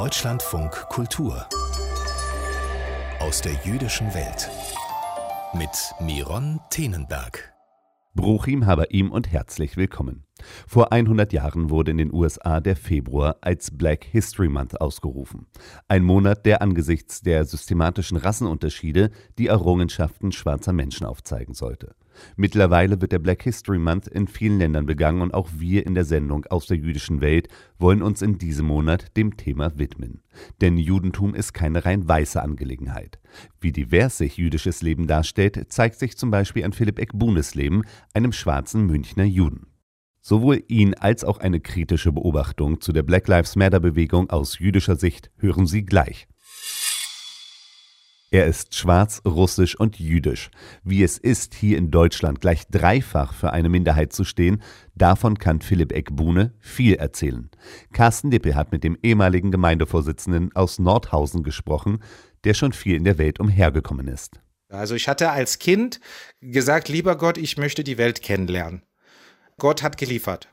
Deutschlandfunk Kultur. Aus der jüdischen Welt. Mit Miron Tenenberg. Bruchim Habaim und herzlich willkommen. Vor 100 Jahren wurde in den USA der Februar als Black History Month ausgerufen. Ein Monat, der angesichts der systematischen Rassenunterschiede die Errungenschaften schwarzer Menschen aufzeigen sollte. Mittlerweile wird der Black History Month in vielen Ländern begangen und auch wir in der Sendung Aus der jüdischen Welt wollen uns in diesem Monat dem Thema widmen. Denn Judentum ist keine rein weiße Angelegenheit. Wie divers sich jüdisches Leben darstellt, zeigt sich zum Beispiel an Philipp Egbunes Leben, einem schwarzen Münchner Juden. Sowohl ihn als auch eine kritische Beobachtung zu der Black Lives Matter Bewegung aus jüdischer Sicht hören Sie gleich. Er ist schwarz, russisch und jüdisch. Wie es ist, hier in Deutschland gleich dreifach für eine Minderheit zu stehen, davon kann Philipp Egbune viel erzählen. Karsten Dippel hat mit dem ehemaligen Gemeindevorsitzenden aus Nordhausen gesprochen, der schon viel in der Welt umhergekommen ist. Also ich hatte als Kind gesagt, lieber Gott, ich möchte die Welt kennenlernen. Gott hat geliefert.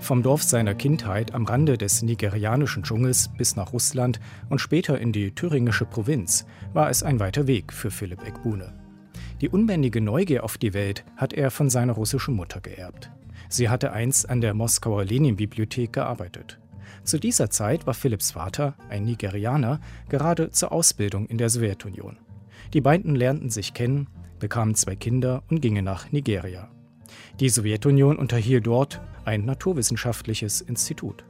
Vom Dorf seiner Kindheit am Rande des nigerianischen Dschungels bis nach Russland und später in die thüringische Provinz war es ein weiter Weg für Philipp Egbune. Die unbändige Neugier auf die Welt hat er von seiner russischen Mutter geerbt. Sie hatte einst an der Moskauer Lenin-Bibliothek gearbeitet. Zu dieser Zeit war Philipps Vater, ein Nigerianer, gerade zur Ausbildung in der Sowjetunion. Die beiden lernten sich kennen, bekamen 2 Kinder und gingen nach Nigeria. Die Sowjetunion unterhielt dort ein naturwissenschaftliches Institut.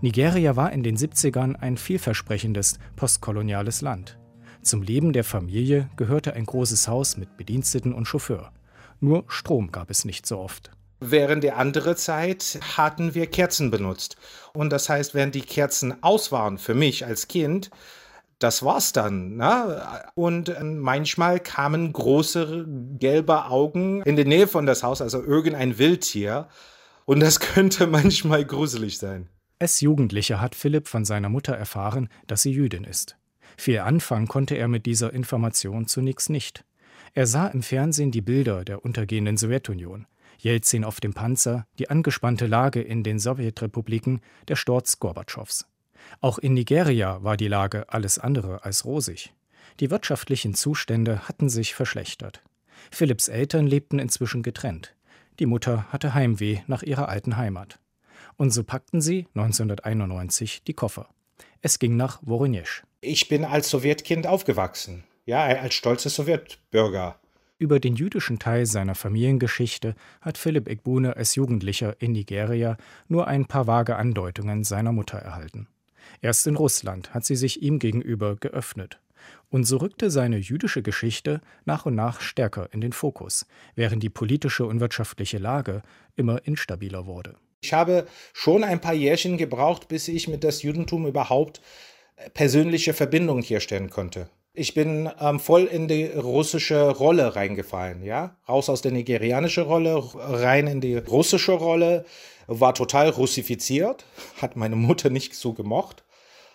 Nigeria war in den 70ern ein vielversprechendes postkoloniales Land. Zum Leben der Familie gehörte ein großes Haus mit Bediensteten und Chauffeur. Nur Strom gab es nicht so oft. Während der anderen Zeit hatten wir Kerzen benutzt. Und das heißt, wenn die Kerzen aus waren für mich als Kind, das war's dann. Ne? Und manchmal kamen große gelbe Augen in der Nähe von das Haus, also irgendein Wildtier. Und das könnte manchmal gruselig sein. Als Jugendlicher hat Philipp von seiner Mutter erfahren, dass sie Jüdin ist. Viel anfangen konnte er mit dieser Information zunächst nicht. Er sah im Fernsehen die Bilder der untergehenden Sowjetunion. Jelzin auf dem Panzer, die angespannte Lage in den Sowjetrepubliken, der Sturz Gorbatschows. Auch in Nigeria war die Lage alles andere als rosig. Die wirtschaftlichen Zustände hatten sich verschlechtert. Philipps Eltern lebten inzwischen getrennt. Die Mutter hatte Heimweh nach ihrer alten Heimat. Und so packten sie 1991 die Koffer. Es ging nach Woronesch. Ich bin als Sowjetkind aufgewachsen, ja, als stolzer Sowjetbürger. Über den jüdischen Teil seiner Familiengeschichte hat Philipp Egbune als Jugendlicher in Nigeria nur ein paar vage Andeutungen seiner Mutter erhalten. Erst in Russland hat sie sich ihm gegenüber geöffnet. Und so rückte seine jüdische Geschichte nach und nach stärker in den Fokus, während die politische und wirtschaftliche Lage immer instabiler wurde. Ich habe schon ein paar Jährchen gebraucht, bis ich mit das Judentum überhaupt persönliche Verbindungen herstellen konnte. Ich bin voll in die russische Rolle reingefallen, ja? Raus aus der nigerianischen Rolle, rein in die russische Rolle, war total russifiziert, hat meine Mutter nicht so gemocht.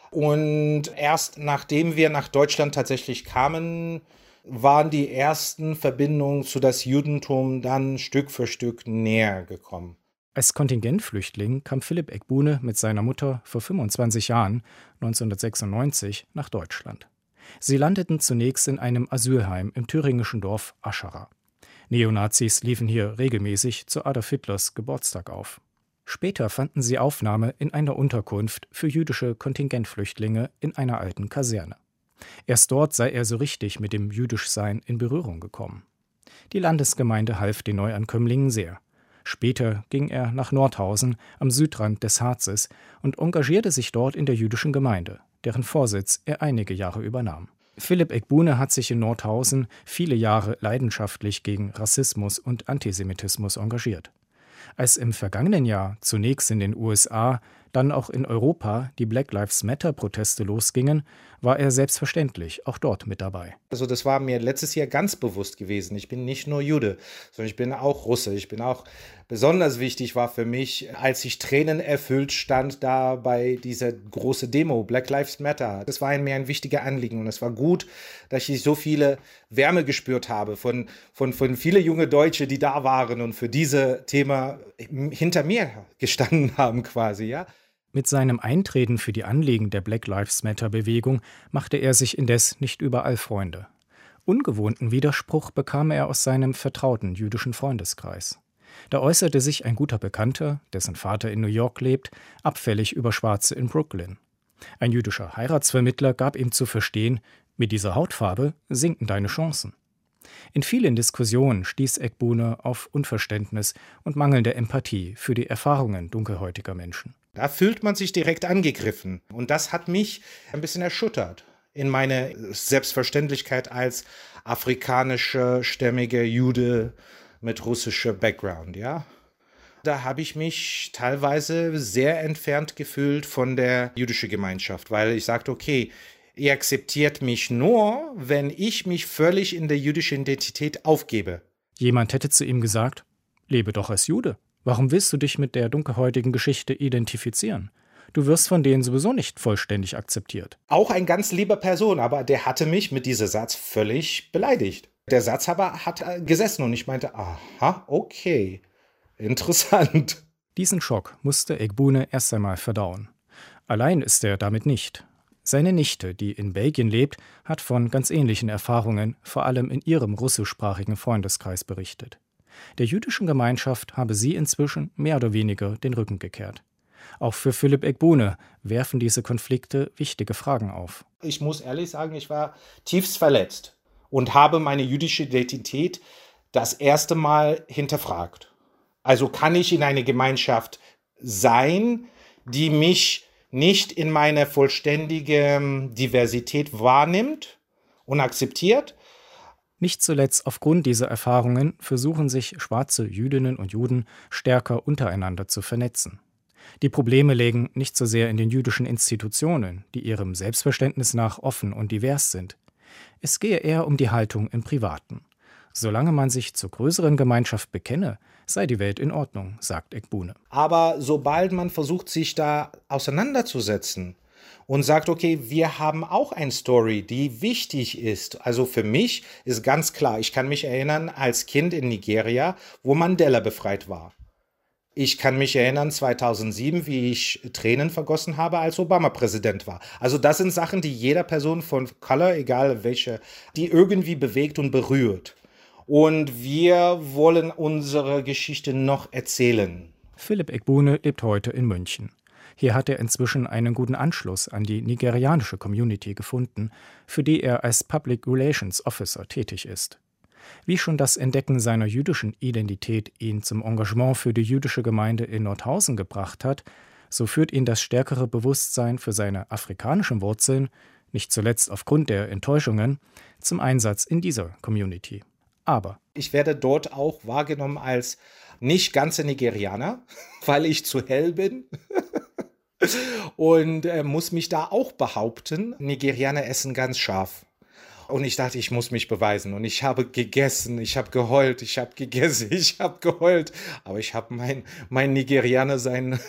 Und erst nachdem wir nach Deutschland tatsächlich kamen, waren die ersten Verbindungen zu das Judentum dann Stück für Stück näher gekommen. Als Kontingentflüchtling kam Philipp Egbune mit seiner Mutter vor 25 Jahren, 1996, nach Deutschland. Sie landeten zunächst in einem Asylheim im thüringischen Dorf Aschera. Neonazis liefen hier regelmäßig zu Adolf Hitlers Geburtstag auf. Später fanden sie Aufnahme in einer Unterkunft für jüdische Kontingentflüchtlinge in einer alten Kaserne. Erst dort sei er so richtig mit dem Jüdischsein in Berührung gekommen. Die Landesgemeinde half den Neuankömmlingen sehr. Später ging er nach Nordhausen am Südrand des Harzes und engagierte sich dort in der jüdischen Gemeinde, deren Vorsitz er einige Jahre übernahm. Philipp Egbune hat sich in Nordhausen viele Jahre leidenschaftlich gegen Rassismus und Antisemitismus engagiert. Als im vergangenen Jahr zunächst in den USA dann auch in Europa die Black Lives Matter-Proteste losgingen, war er selbstverständlich auch dort mit dabei. Also das war mir letztes Jahr ganz bewusst gewesen. Ich bin nicht nur Jude, sondern ich bin auch Russe. Ich bin auch besonders wichtig war für mich, als ich tränenerfüllt stand da bei dieser großen Demo, Black Lives Matter. Das war mir ein wichtiger Anliegen und es war gut, dass ich so viele Wärme gespürt habe von vielen jungen Deutschen, die da waren und für dieses Thema hinter mir gestanden haben quasi, ja. Mit seinem Eintreten für die Anliegen der Black Lives Matter-Bewegung machte er sich indes nicht überall Freunde. Ungewohnten Widerspruch bekam er aus seinem vertrauten jüdischen Freundeskreis. Da äußerte sich ein guter Bekannter, dessen Vater in New York lebt, abfällig über Schwarze in Brooklyn. Ein jüdischer Heiratsvermittler gab ihm zu verstehen, mit dieser Hautfarbe sinken deine Chancen. In vielen Diskussionen stieß Egbune auf Unverständnis und mangelnde Empathie für die Erfahrungen dunkelhäutiger Menschen. Da fühlt man sich direkt angegriffen und das hat mich ein bisschen erschüttert in meiner Selbstverständlichkeit als afrikanische, stämmige Jude mit russischer Background, ja. Da habe ich mich teilweise sehr entfernt gefühlt von der jüdischen Gemeinschaft, weil ich sagte, okay, ihr akzeptiert mich nur, wenn ich mich völlig in der jüdischen Identität aufgebe. Jemand hätte zu ihm gesagt, lebe doch als Jude. Warum willst du dich mit der dunkelhäutigen Geschichte identifizieren? Du wirst von denen sowieso nicht vollständig akzeptiert. Auch ein ganz lieber Person, aber der hatte mich mit diesem Satz völlig beleidigt. Der Satz aber hat gesessen und ich meinte, aha, okay, interessant. Diesen Schock musste Egbune erst einmal verdauen. Allein ist er damit nicht. Seine Nichte, die in Belgien lebt, hat von ganz ähnlichen Erfahrungen, vor allem in ihrem russischsprachigen Freundeskreis berichtet. Der jüdischen Gemeinschaft habe sie inzwischen mehr oder weniger den Rücken gekehrt. Auch für Philipp Egbune werfen diese Konflikte wichtige Fragen auf. Ich muss ehrlich sagen, ich war tiefst verletzt und habe meine jüdische Identität das erste Mal hinterfragt. Also kann ich in einer Gemeinschaft sein, die mich nicht in meiner vollständigen Diversität wahrnimmt und akzeptiert? Nicht zuletzt aufgrund dieser Erfahrungen versuchen sich schwarze Jüdinnen und Juden stärker untereinander zu vernetzen. Die Probleme liegen nicht so sehr in den jüdischen Institutionen, die ihrem Selbstverständnis nach offen und divers sind. Es gehe eher um die Haltung im Privaten. Solange man sich zur größeren Gemeinschaft bekenne, sei die Welt in Ordnung, sagt Egbune. Aber sobald man versucht, sich da auseinanderzusetzen und sagt, okay, wir haben auch eine Story, die wichtig ist. Also für mich ist ganz klar, ich kann mich erinnern, als Kind in Nigeria, wo Mandela befreit war. Ich kann mich erinnern, 2007, wie ich Tränen vergossen habe, als Obama Präsident war. Also das sind Sachen, die jeder Person von Color, egal welche, die irgendwie bewegt und berührt. Und wir wollen unsere Geschichte noch erzählen. Philipp Egbune lebt heute in München. Hier hat er inzwischen einen guten Anschluss an die nigerianische Community gefunden, für die er als Public Relations Officer tätig ist. Wie schon das Entdecken seiner jüdischen Identität ihn zum Engagement für die jüdische Gemeinde in Nordhausen gebracht hat, so führt ihn das stärkere Bewusstsein für seine afrikanischen Wurzeln, nicht zuletzt aufgrund der Enttäuschungen, zum Einsatz in dieser Community. Aber ich werde dort auch wahrgenommen als nicht ganzer Nigerianer, weil ich zu hell bin. Und muss mich da auch behaupten, Nigerianer essen ganz scharf. Und ich dachte, ich muss mich beweisen. Und ich habe gegessen, ich habe geheult, ich habe gegessen, ich habe geheult. Aber ich habe mein Nigerianersein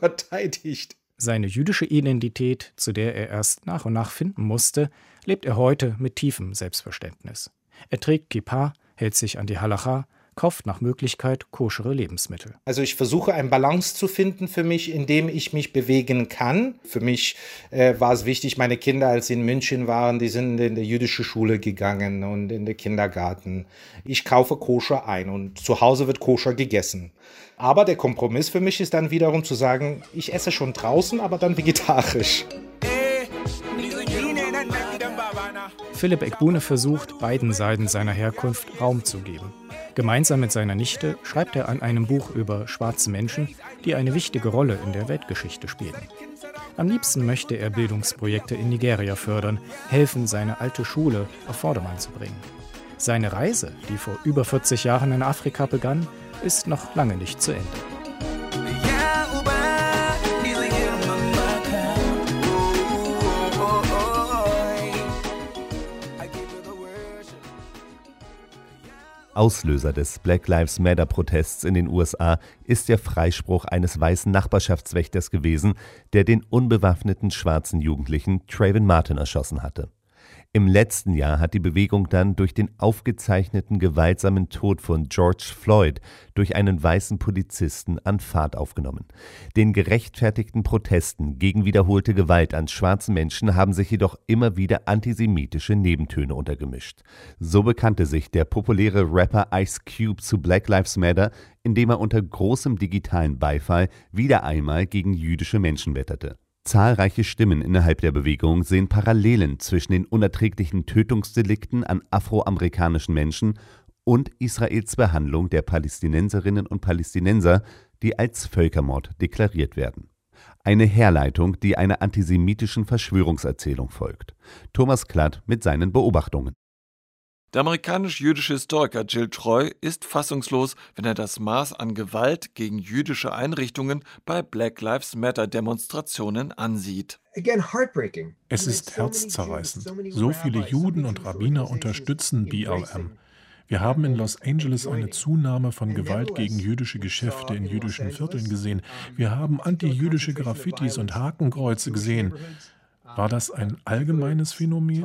verteidigt. Seine jüdische Identität, zu der er erst nach und nach finden musste, lebt er heute mit tiefem Selbstverständnis. Er trägt Kippa, hält sich an die Halacha, kauft nach Möglichkeit koschere Lebensmittel. Also ich versuche, eine Balance zu finden für mich, indem ich mich bewegen kann. Für mich war es wichtig, meine Kinder, als sie in München waren, die sind in die jüdische Schule gegangen und in den Kindergarten. Ich kaufe koscher ein und zu Hause wird koscher gegessen. Aber der Kompromiss für mich ist dann wiederum zu sagen, ich esse schon draußen, aber dann vegetarisch. Philipp Egbune versucht, beiden Seiten seiner Herkunft Raum zu geben. Gemeinsam mit seiner Nichte schreibt er an einem Buch über schwarze Menschen, die eine wichtige Rolle in der Weltgeschichte spielen. Am liebsten möchte er Bildungsprojekte in Nigeria fördern, helfen, seine alte Schule auf Vordermann zu bringen. Seine Reise, die vor über 40 Jahren in Afrika begann, ist noch lange nicht zu Ende. Auslöser des Black Lives Matter-Protests in den USA ist der Freispruch eines weißen Nachbarschaftswächters gewesen, der den unbewaffneten schwarzen Jugendlichen Trayvon Martin erschossen hatte. Im letzten Jahr hat die Bewegung dann durch den aufgezeichneten gewaltsamen Tod von George Floyd durch einen weißen Polizisten an Fahrt aufgenommen. Den gerechtfertigten Protesten gegen wiederholte Gewalt an schwarzen Menschen haben sich jedoch immer wieder antisemitische Nebentöne untergemischt. So bekannte sich der populäre Rapper Ice Cube zu Black Lives Matter, indem er unter großem digitalen Beifall wieder einmal gegen jüdische Menschen wetterte. Zahlreiche Stimmen innerhalb der Bewegung sehen Parallelen zwischen den unerträglichen Tötungsdelikten an afroamerikanischen Menschen und Israels Behandlung der Palästinenserinnen und Palästinenser, die als Völkermord deklariert werden. Eine Herleitung, die einer antisemitischen Verschwörungserzählung folgt. Thomas Klatt mit seinen Beobachtungen. Der amerikanisch-jüdische Historiker Gil Troy ist fassungslos, wenn er das Maß an Gewalt gegen jüdische Einrichtungen bei Black Lives Matter-Demonstrationen ansieht. Es ist herzzerreißend. So viele Juden und Rabbiner unterstützen BLM. Wir haben in Los Angeles eine Zunahme von Gewalt gegen jüdische Geschäfte in jüdischen Vierteln gesehen. Wir haben antijüdische Graffitis und Hakenkreuze gesehen. War das ein allgemeines Phänomen?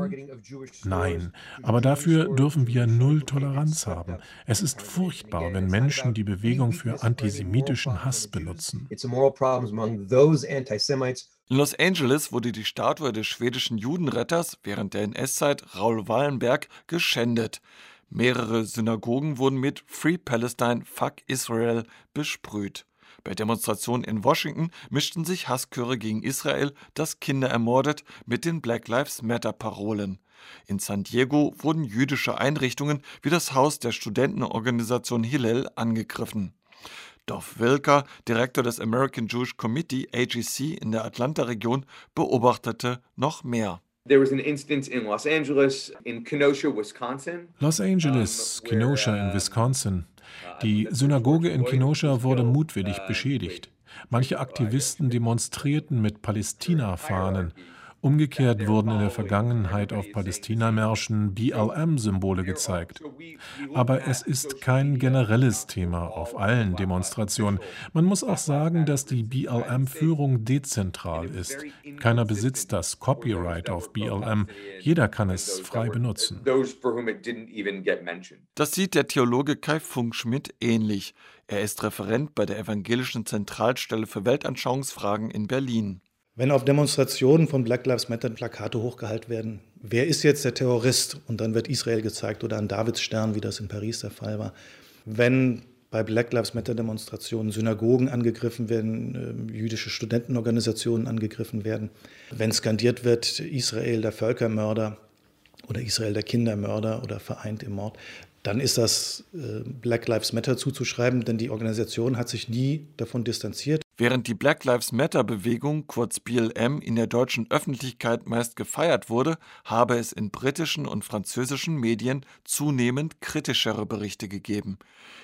Nein, aber dafür dürfen wir null Toleranz haben. Es ist furchtbar, wenn Menschen die Bewegung für antisemitischen Hass benutzen. In Los Angeles wurde die Statue des schwedischen Judenretters während der NS-Zeit Raoul Wallenberg geschändet. Mehrere Synagogen wurden mit Free Palestine, Fuck Israel besprüht. Bei Demonstrationen in Washington mischten sich Hasschöre gegen Israel, das Kinder ermordet, mit den Black Lives Matter-Parolen. In San Diego wurden jüdische Einrichtungen wie das Haus der Studentenorganisation Hillel angegriffen. Dov Wilker, Direktor des American Jewish Committee (AJC) in der Atlanta-Region, beobachtete noch mehr. There was an instance in Los Angeles, in Kenosha, Wisconsin. Los Angeles, Kenosha in Wisconsin. Die Synagoge in Kenosha wurde mutwillig beschädigt. Manche Aktivisten demonstrierten mit Palästina-Fahnen. Umgekehrt wurden in der Vergangenheit auf Palästinamärschen BLM-Symbole gezeigt. Aber es ist kein generelles Thema auf allen Demonstrationen. Man muss auch sagen, dass die BLM-Führung dezentral ist. Keiner besitzt das Copyright auf BLM. Jeder kann es frei benutzen. Das sieht der Theologe Kai Funk-Schmidt ähnlich. Er ist Referent bei der Evangelischen Zentralstelle für Weltanschauungsfragen in Berlin. Wenn auf Demonstrationen von Black Lives Matter Plakate hochgehalten werden, wer ist jetzt der Terrorist? Und dann wird Israel gezeigt oder ein Davidsstern, wie das in Paris der Fall war. Wenn bei Black Lives Matter Demonstrationen Synagogen angegriffen werden, jüdische Studentenorganisationen angegriffen werden, wenn skandiert wird, Israel der Völkermörder oder Israel der Kindermörder oder vereint im Mord, dann ist das Black Lives Matter zuzuschreiben, denn die Organisation hat sich nie davon distanziert. Während die Black Lives Matter-Bewegung, kurz BLM, in der deutschen Öffentlichkeit meist gefeiert wurde, habe es in britischen und französischen Medien zunehmend kritischere Berichte gegeben.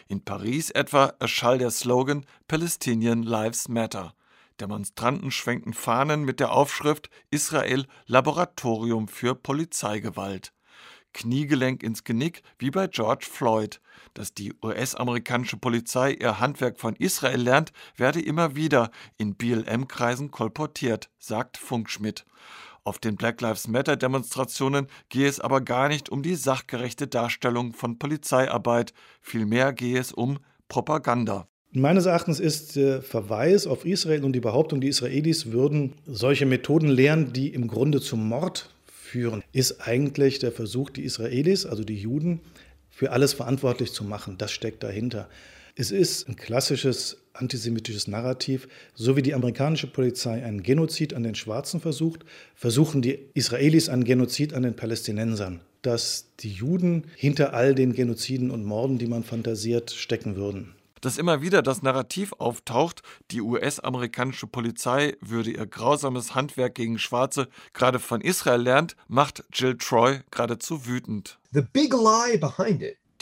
In Paris etwa erschall der Slogan Palestinian Lives Matter. Demonstranten schwenkten Fahnen mit der Aufschrift Israel Laboratorium für Polizeigewalt. Kniegelenk ins Genick, wie bei George Floyd. Dass die US-amerikanische Polizei ihr Handwerk von Israel lernt, werde immer wieder in BLM-Kreisen kolportiert, sagt Funk-Schmidt. Auf den Black Lives Matter-Demonstrationen gehe es aber gar nicht um die sachgerechte Darstellung von Polizeiarbeit. Vielmehr gehe es um Propaganda. Meines Erachtens ist der Verweis auf Israel und die Behauptung, die Israelis würden solche Methoden lehren, die im Grunde zum Mord führen, ist eigentlich der Versuch, die Israelis, also die Juden, für alles verantwortlich zu machen. Das steckt dahinter. Es ist ein klassisches antisemitisches Narrativ. So wie die amerikanische Polizei einen Genozid an den Schwarzen versucht, versuchen die Israelis einen Genozid an den Palästinensern. Dass die Juden hinter all den Genoziden und Morden, die man fantasiert, stecken würden. Dass immer wieder das Narrativ auftaucht, die US-amerikanische Polizei würde ihr grausames Handwerk gegen Schwarze gerade von Israel lernt, macht Gil Troy geradezu wütend.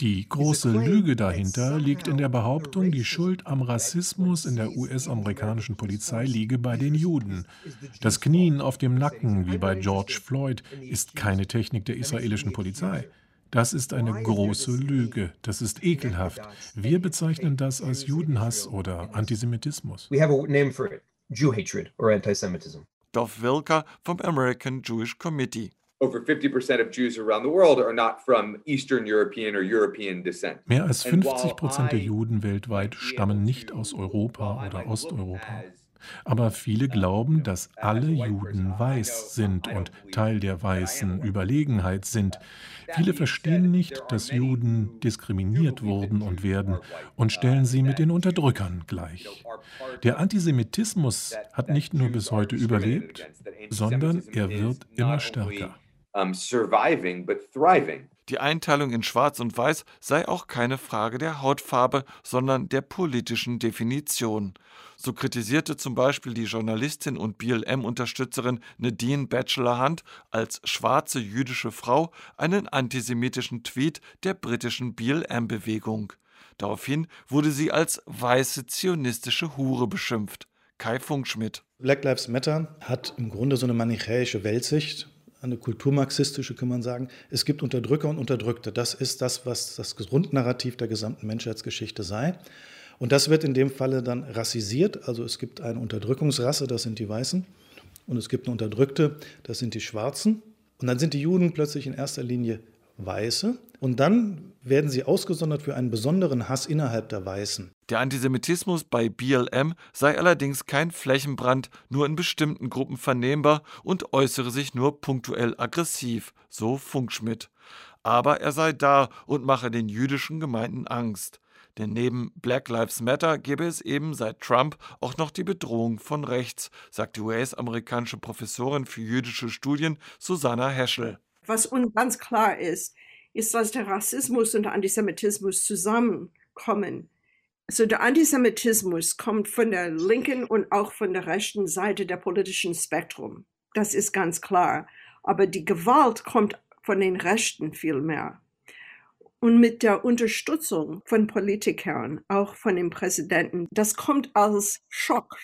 Die große Lüge dahinter liegt in der Behauptung, die Schuld am Rassismus in der US-amerikanischen Polizei liege bei den Juden. Das Knien auf dem Nacken, wie bei George Floyd, ist keine Technik der israelischen Polizei. Das ist eine große Lüge. Das ist ekelhaft. Wir bezeichnen das als Judenhass oder Antisemitismus. We have a name for it. Jew hatred or antisemitism. Dov Wilker vom American Jewish Committee. Over 50% of Jews around the world are not from Eastern European or European descent. Mehr als 50% der Juden weltweit stammen nicht aus Europa oder Osteuropa. Aber viele glauben, dass alle Juden weiß sind und Teil der weißen Überlegenheit sind. Viele verstehen nicht, dass Juden diskriminiert wurden und werden und stellen sie mit den Unterdrückern gleich. Der Antisemitismus hat nicht nur bis heute überlebt, sondern er wird immer stärker. Die Einteilung in Schwarz und Weiß sei auch keine Frage der Hautfarbe, sondern der politischen Definition. So kritisierte zum Beispiel die Journalistin und BLM-Unterstützerin Nadine Batchelorhand als schwarze jüdische Frau einen antisemitischen Tweet der britischen BLM-Bewegung. Daraufhin wurde sie als weiße zionistische Hure beschimpft. Kai Funk-Schmidt. Black Lives Matter hat im Grunde so eine manichäische Weltsicht. Eine kulturmarxistische, kann man sagen. Es gibt Unterdrücker und Unterdrückte. Das ist das, was das Grundnarrativ der gesamten Menschheitsgeschichte sei. Und das wird in dem Falle dann rassisiert. Also es gibt eine Unterdrückungsrasse, das sind die Weißen. Und es gibt eine Unterdrückte, das sind die Schwarzen. Und dann sind die Juden plötzlich in erster Linie Weiße. Und dann werden sie ausgesondert für einen besonderen Hass innerhalb der Weißen. Der Antisemitismus bei BLM sei allerdings kein Flächenbrand, nur in bestimmten Gruppen vernehmbar und äußere sich nur punktuell aggressiv, so Funk-Schmidt. Aber er sei da und mache den jüdischen Gemeinden Angst. Denn neben Black Lives Matter gebe es eben seit Trump auch noch die Bedrohung von rechts, sagt die US-amerikanische Professorin für jüdische Studien Susanna Heschel. Was uns ganz klar ist, ist, dass der Rassismus und der Antisemitismus zusammenkommen. Also der Antisemitismus kommt von der linken und auch von der rechten Seite der politischen Spektrum. Das ist ganz klar. Aber die Gewalt kommt von den Rechten viel mehr. Und mit der Unterstützung von Politikern, auch von dem Präsidenten, das kommt als Schock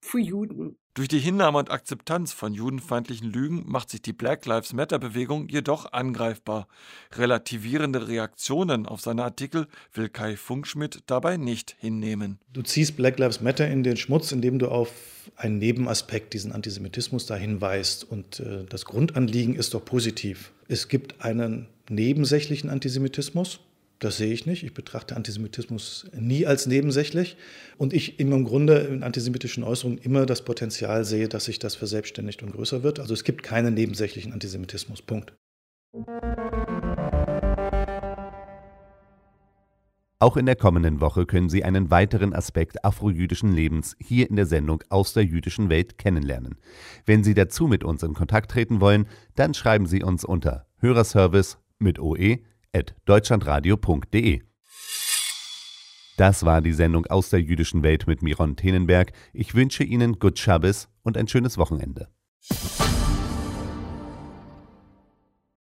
für Juden. Durch die Hinnahme und Akzeptanz von judenfeindlichen Lügen macht sich die Black Lives Matter-Bewegung jedoch angreifbar. Relativierende Reaktionen auf seine Artikel will Kai Funk-Schmidt dabei nicht hinnehmen. Du ziehst Black Lives Matter in den Schmutz, indem du auf einen Nebenaspekt, diesen Antisemitismus, da hinweist. Und das Grundanliegen ist doch positiv. Es gibt einen nebensächlichen Antisemitismus. Das sehe ich nicht. Ich betrachte Antisemitismus nie als nebensächlich. Und ich im Grunde in antisemitischen Äußerungen immer das Potenzial sehe, dass sich das verselbstständigt und größer wird. Also es gibt keinen nebensächlichen Antisemitismus. Punkt. Auch in der kommenden Woche können Sie einen weiteren Aspekt afrojüdischen Lebens hier in der Sendung Aus der jüdischen Welt kennenlernen. Wenn Sie dazu mit uns in Kontakt treten wollen, dann schreiben Sie uns unter hörerservice@deutschlandradio.de. Das war die Sendung Aus der jüdischen Welt mit Miron Tenenberg. Ich wünsche Ihnen Gut Schabbes und ein schönes Wochenende.